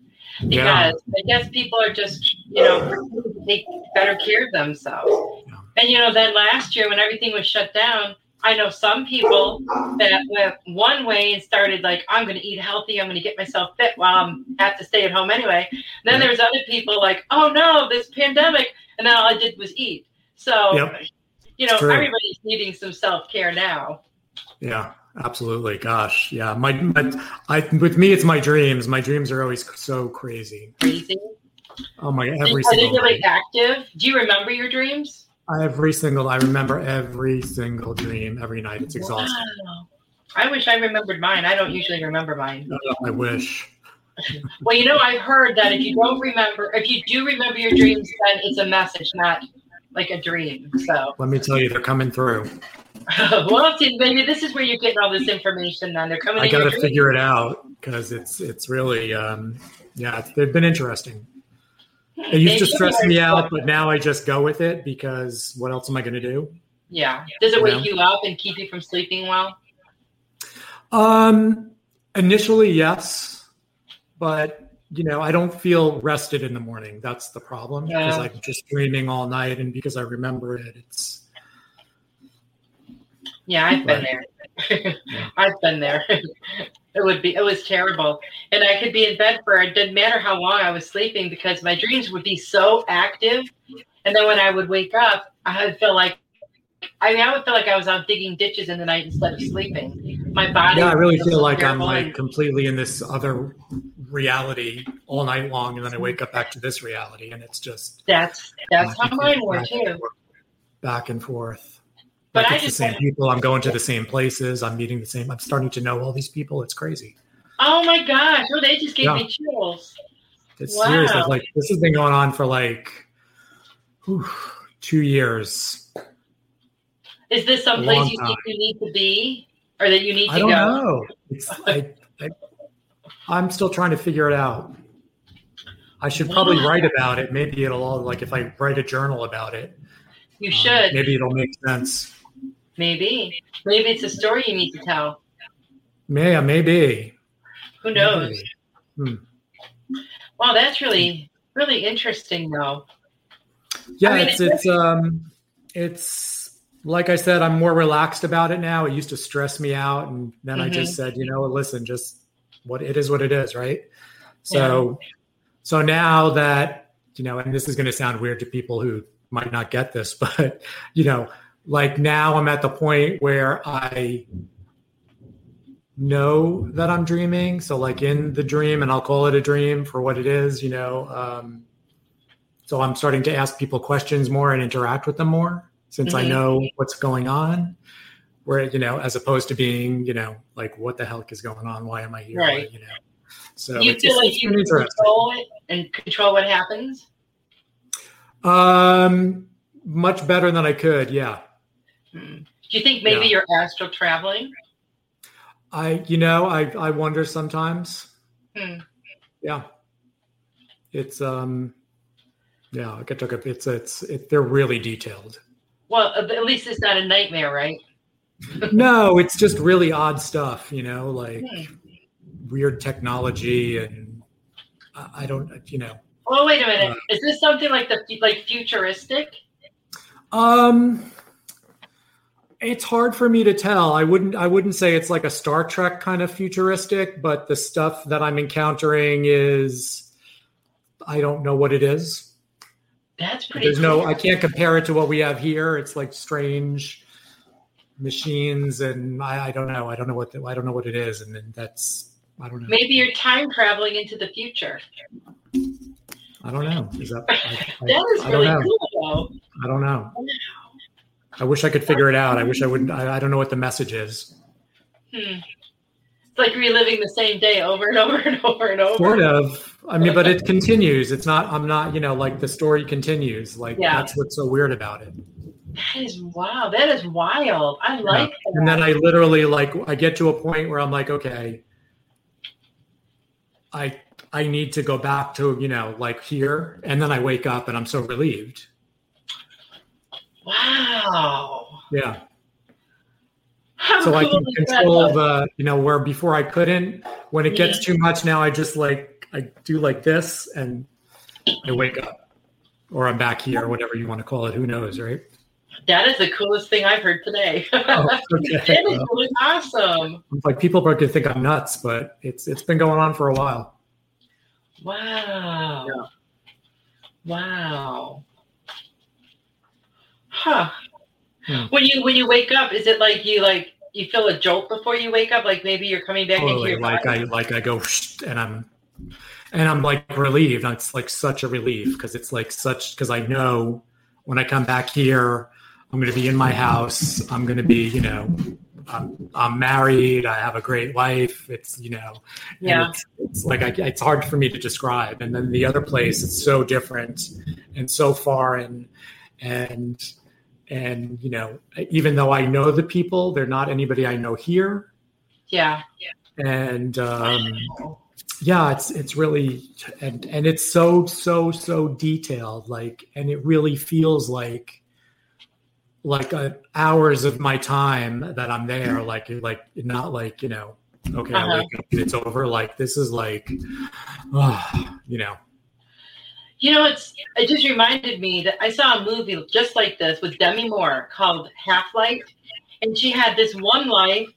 Because I guess people are just, you know, take better care of themselves. Yeah. And, you know, then last year when everything was shut down, I know some people that went one way and started like, I'm going to eat healthy. I'm going to get myself fit while I'm at the stay at home anyway. And then there's other people like, oh no, this pandemic. And then all I did was eat. So, you know, everybody's needing some self-care now. Yeah, absolutely. Gosh. Yeah. With me, it's my dreams. My dreams are always so crazy. Oh my God. Every single day. Are they really active? Do you remember your dreams? I remember every single dream every night. It's exhausting. Wow. I wish I remembered mine. I don't usually remember mine. I wish. Well, you know, I've heard that if you do remember your dreams, then it's a message, not like a dream. So let me tell you, they're coming through. Well, maybe this is where you're getting all this information. Then they're coming. I got to figure it out because it's really they've been interesting. It used to stress me out, but now I just go with it because what else am I going to do? Yeah. Does it wake you up and keep you from sleeping well? Initially, yes. But, you know, I don't feel rested in the morning. That's the problem because I'm just dreaming all night and because I remember it. I've been there. I've been there. It was terrible. And I could be in bed it didn't matter how long I was sleeping because my dreams would be so active. And then when I would wake up, I would feel like I was out digging ditches in the night instead of sleeping. My body. Yeah, I really feel like I'm like completely in this other reality all night long. And then I wake up back to this reality. And it's just. That's how mine were too. Back and forth. But like it's the same people. I'm going to the same places. I'm meeting the same. I'm starting to know all these people. It's crazy. Oh my gosh! Oh, they just gave me chills. It's serious. Like this has been going on for like 2 years. Is this some place you think you need to be, or that you need to go? I don't know. I'm still trying to figure it out. I should probably write about it. Maybe it'll all like if I write a journal about it. You should. Maybe it'll make sense. Maybe it's a story you need to tell. Yeah, maybe. Who knows? Maybe. Wow, that's really, really interesting, though. Yeah, it's like I said, I'm more relaxed about it now. It used to stress me out, and then I just said, you know, listen, just what it is, right? So now that you know, and this is going to sound weird to people who might not get this, but you know, like now I'm at the point where I know that I'm dreaming. So like in the dream, and I'll call it a dream for what it is, you know. So I'm starting to ask people questions more and interact with them more since I know what's going on, where, you know, as opposed to being, you know, like what the heck is going on? Why am I here? Right. You know, so you feel like you control it and control what happens. Much better than I could. Yeah. Do you think maybe you're astral traveling? I wonder sometimes. Yeah. It's, I could talk. They're really detailed. Well, at least it's not a nightmare, right? No, it's just really odd stuff, you know, like weird technology and I don't, you know. Oh, wait a minute. Is this something like futuristic? It's hard for me to tell. I wouldn't say it's like a Star Trek kind of futuristic, but the stuff that I'm encountering is, I don't know what it is. That's pretty cool. I can't compare it to what we have here. It's like strange machines and I don't know. I don't know what it is. And then I don't know. Maybe you're time traveling into the future. I don't know. Is that is really cool, though. I don't know. I wish I could figure it out. I wish I wouldn't. I don't know what the message is. It's like reliving the same day over and over and over and over. Sort of. I mean, but it continues. It's not, I'm not, you know, like the story continues. Like that's what's so weird about it. That is wow. That is wild. I like that. And then I literally like, I get to a point where I'm like, okay, I need to go back to, you know, like here. And then I wake up and I'm so relieved. Wow. Yeah. How so cool I can control the, you know, where before I couldn't, when it gets too much now, I just like, I do like this and I wake up or I'm back here, whatever you want to call it. Who knows, right? That is the coolest thing I've heard today. Oh, okay. That is really awesome. Like people probably think I'm nuts, but it's been going on for a while. Wow. Yeah. Wow. Huh. Yeah. When you wake up, is it like you feel a jolt before you wake up? Like maybe you're coming back totally into your body? I go and I'm like relieved. It's like such a relief because it's like such, because I know when I come back here, I'm going to be in my house. I'm going to be, you know, I'm married. I have a great life. It's, you know, yeah. It's like, it's hard for me to describe. And then the other place is so different and so foreign. And, you know, even though I know the people, they're not anybody I know here. Yeah. And, yeah, it's really, and it's so detailed, like, and it really feels like hours of my time that I'm there, like not like, you know, okay, I wake up and it's over. Like, this is like, you know. You know, it just reminded me that I saw a movie just like this with Demi Moore called Half Light. And she had this one life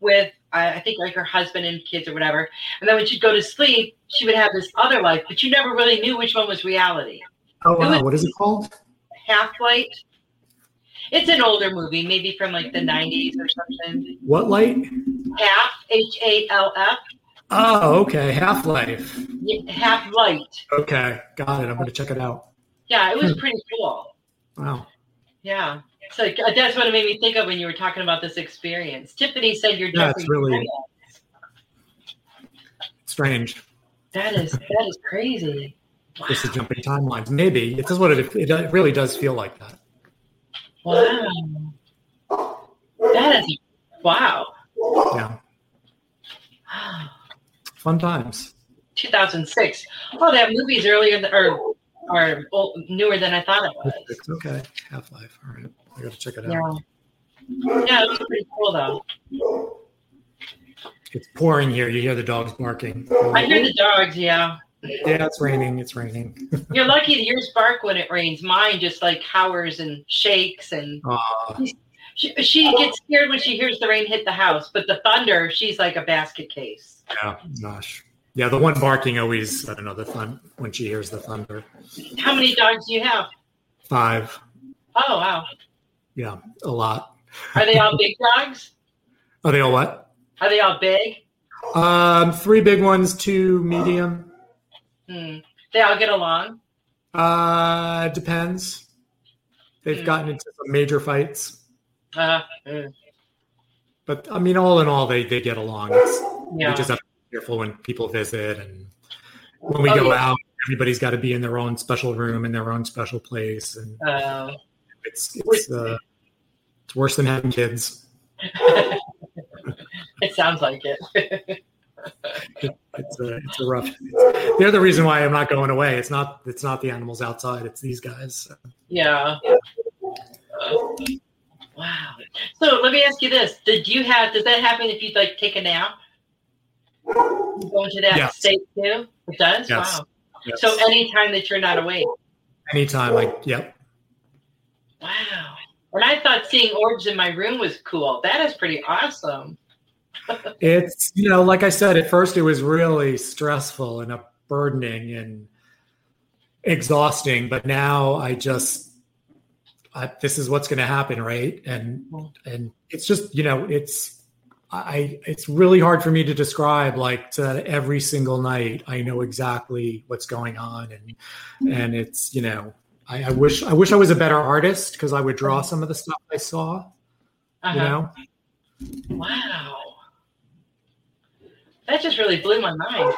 with, I think, like her husband and kids or whatever. And then when she'd go to sleep, she would have this other life. But you never really knew which one was reality. Oh, wow. What is it called? Half Light. It's an older movie, maybe from like the 90s or something. What light? Half, H-A-L-F. Oh, okay. Half-Life. Yeah, Half-Light. Okay. Got it. I'm going to check it out. Yeah, it was pretty cool. Wow. Yeah. So that's what it made me think of when you were talking about this experience. Tiffany said you're different. That's really strange. That is crazy. Wow. This is jumping timelines. Maybe. This is what it really does feel like that. Wow. That is, wow. Yeah. Fun times. 2006. Oh, that movie's earlier or newer than I thought it was. Okay, Half Life. All right, I gotta check it out. Yeah, it was pretty cool though. It's pouring here. You hear the dogs barking. I hear the dogs. Yeah. Yeah, it's raining. It's raining. You're lucky that yours bark when it rains. Mine just like cowers and shakes and. She gets scared when she hears the rain hit the house, but the thunder, she's like a basket case. Yeah, gosh. Yeah, the one barking always, I don't know, when she hears the thunder. How many dogs do you have? 5. Oh, wow. Yeah, a lot. Are they all big dogs? Are they all what? Are they all big? 3 big ones, 2 medium. They all get along? Depends. They've gotten into some major fights. But I mean, all in all, they get along. We just have to be careful when people visit, and when we go out, everybody's got to be in their own special room in their own special place. And it's worse than having kids. It sounds like it. It's a rough. They're the reason why I'm not going away. It's not the animals outside. It's these guys. So. Yeah. Wow. So let me ask you this. Does that happen if you like take a nap? You go into that state too? It does? Yes. Wow. Yes. So anytime that you're not awake. Anytime, yep. Wow. And I thought seeing orbs in my room was cool. That is pretty awesome. It's, you know, like I said, at first it was really stressful and burdening and exhausting, but now I just this is what's going to happen, right? And it's just, you know, it's really hard for me to describe. Like to every single night, I know exactly what's going on, and it's, you know, I wish I was a better artist because I would draw some of the stuff I saw. Uh-huh. You know? Wow. That just really blew my mind.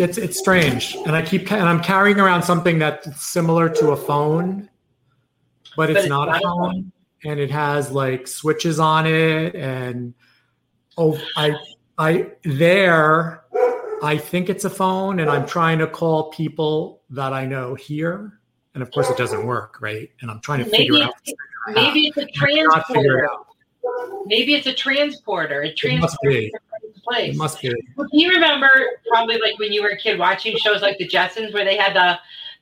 It's strange, and I'm carrying around something that's similar to a phone, but it's not a phone, and it has like switches on it, and I think it's a phone, and I'm trying to call people that I know here, and of course it doesn't work, right? And I'm trying to Maybe it's a transporter. It transports. It must be. Well, do you remember probably like when you were a kid watching shows like the Jetsons where they had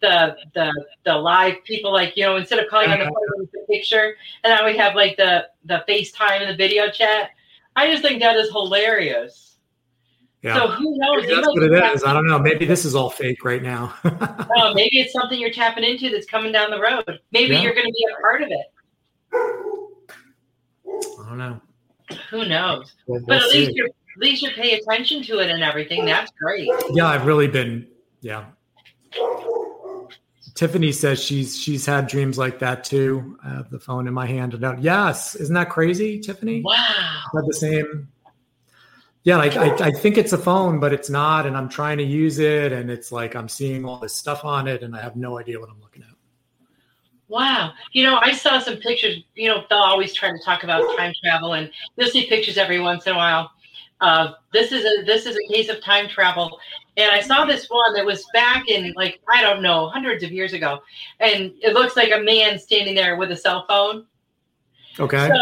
the live people, like, you know, instead of calling on the phone with the picture, and I would have like the FaceTime and the video chat. I just think that is hilarious. Yeah. So who knows? Maybe that's what it is. I don't know. Maybe this is all fake right now. Oh, maybe it's something you're tapping into that's coming down the road. Maybe you're going to be a part of it. I don't know. Who knows? Well, but at least you're. At least you pay attention to it and everything. That's great. Yeah, I've really been. Yeah. Tiffany says she's had dreams like that too. I have the phone in my hand and out. Yes, isn't that crazy, Tiffany? Wow. I've had the same. Yeah, like I think it's a phone, but it's not, and I'm trying to use it, and it's like I'm seeing all this stuff on it, and I have no idea what I'm looking at. Wow. You know, I saw some pictures. You know, they'll always try to talk about time travel, and you'll see pictures every once in a while. This is a case of time travel, and I saw this one that was back in, like, I don't know, hundreds of years ago, and it looks like a man standing there with a cell phone. Okay. So,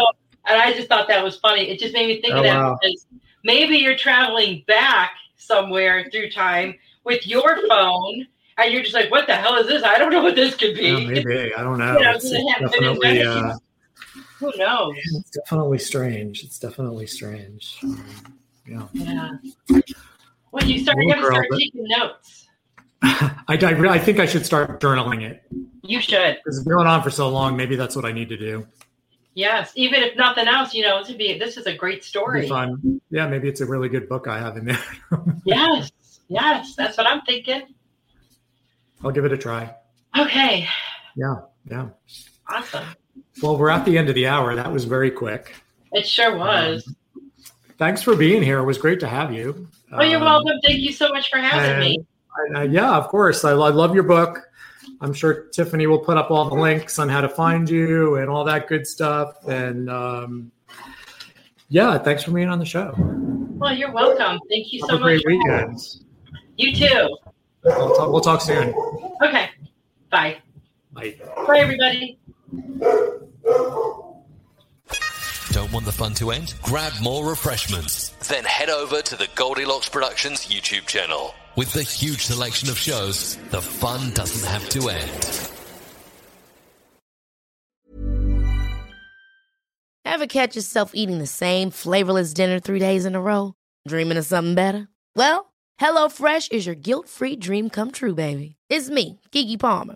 and I just thought that was funny. It just made me think of that. Wow. Because maybe you're traveling back somewhere through time with your phone, and you're just like, "What the hell is this? I don't know what this could be." Yeah, maybe I don't know. You know, it's definitely. Who knows? It's definitely strange. Yeah. Well, you have to start taking notes. I think I should start journaling it. You should. Because it's going on for so long. Maybe that's what I need to do. Yes. Even if nothing else, you know, this is a great story. It'd be fun. Yeah. Maybe it's a really good book I have in there. Yes. Yes. That's what I'm thinking. I'll give it a try. Okay. Yeah. Yeah. Awesome. Well, we're at the end of the hour. That was very quick. It sure was. Thanks for being here. It was great to have you. Oh, you're welcome. Thank you so much for having me. Yeah, of course. I love your book. I'm sure Tiffany will put up all the links on how to find you and all that good stuff. And thanks for being on the show. Well, you're welcome. Thank you so much. Have a great weekend. You too. We'll talk soon. Okay. Bye. Bye. Bye, everybody. Don't want the fun to end? Grab more refreshments. Then head over to the Goldilocks Productions YouTube channel. With the huge selection of shows, the fun doesn't have to end. Ever catch yourself eating the same flavorless dinner 3 days in a row? Dreaming of something better? Well, HelloFresh is your guilt-free dream come true, baby. It's me, Keke Palmer.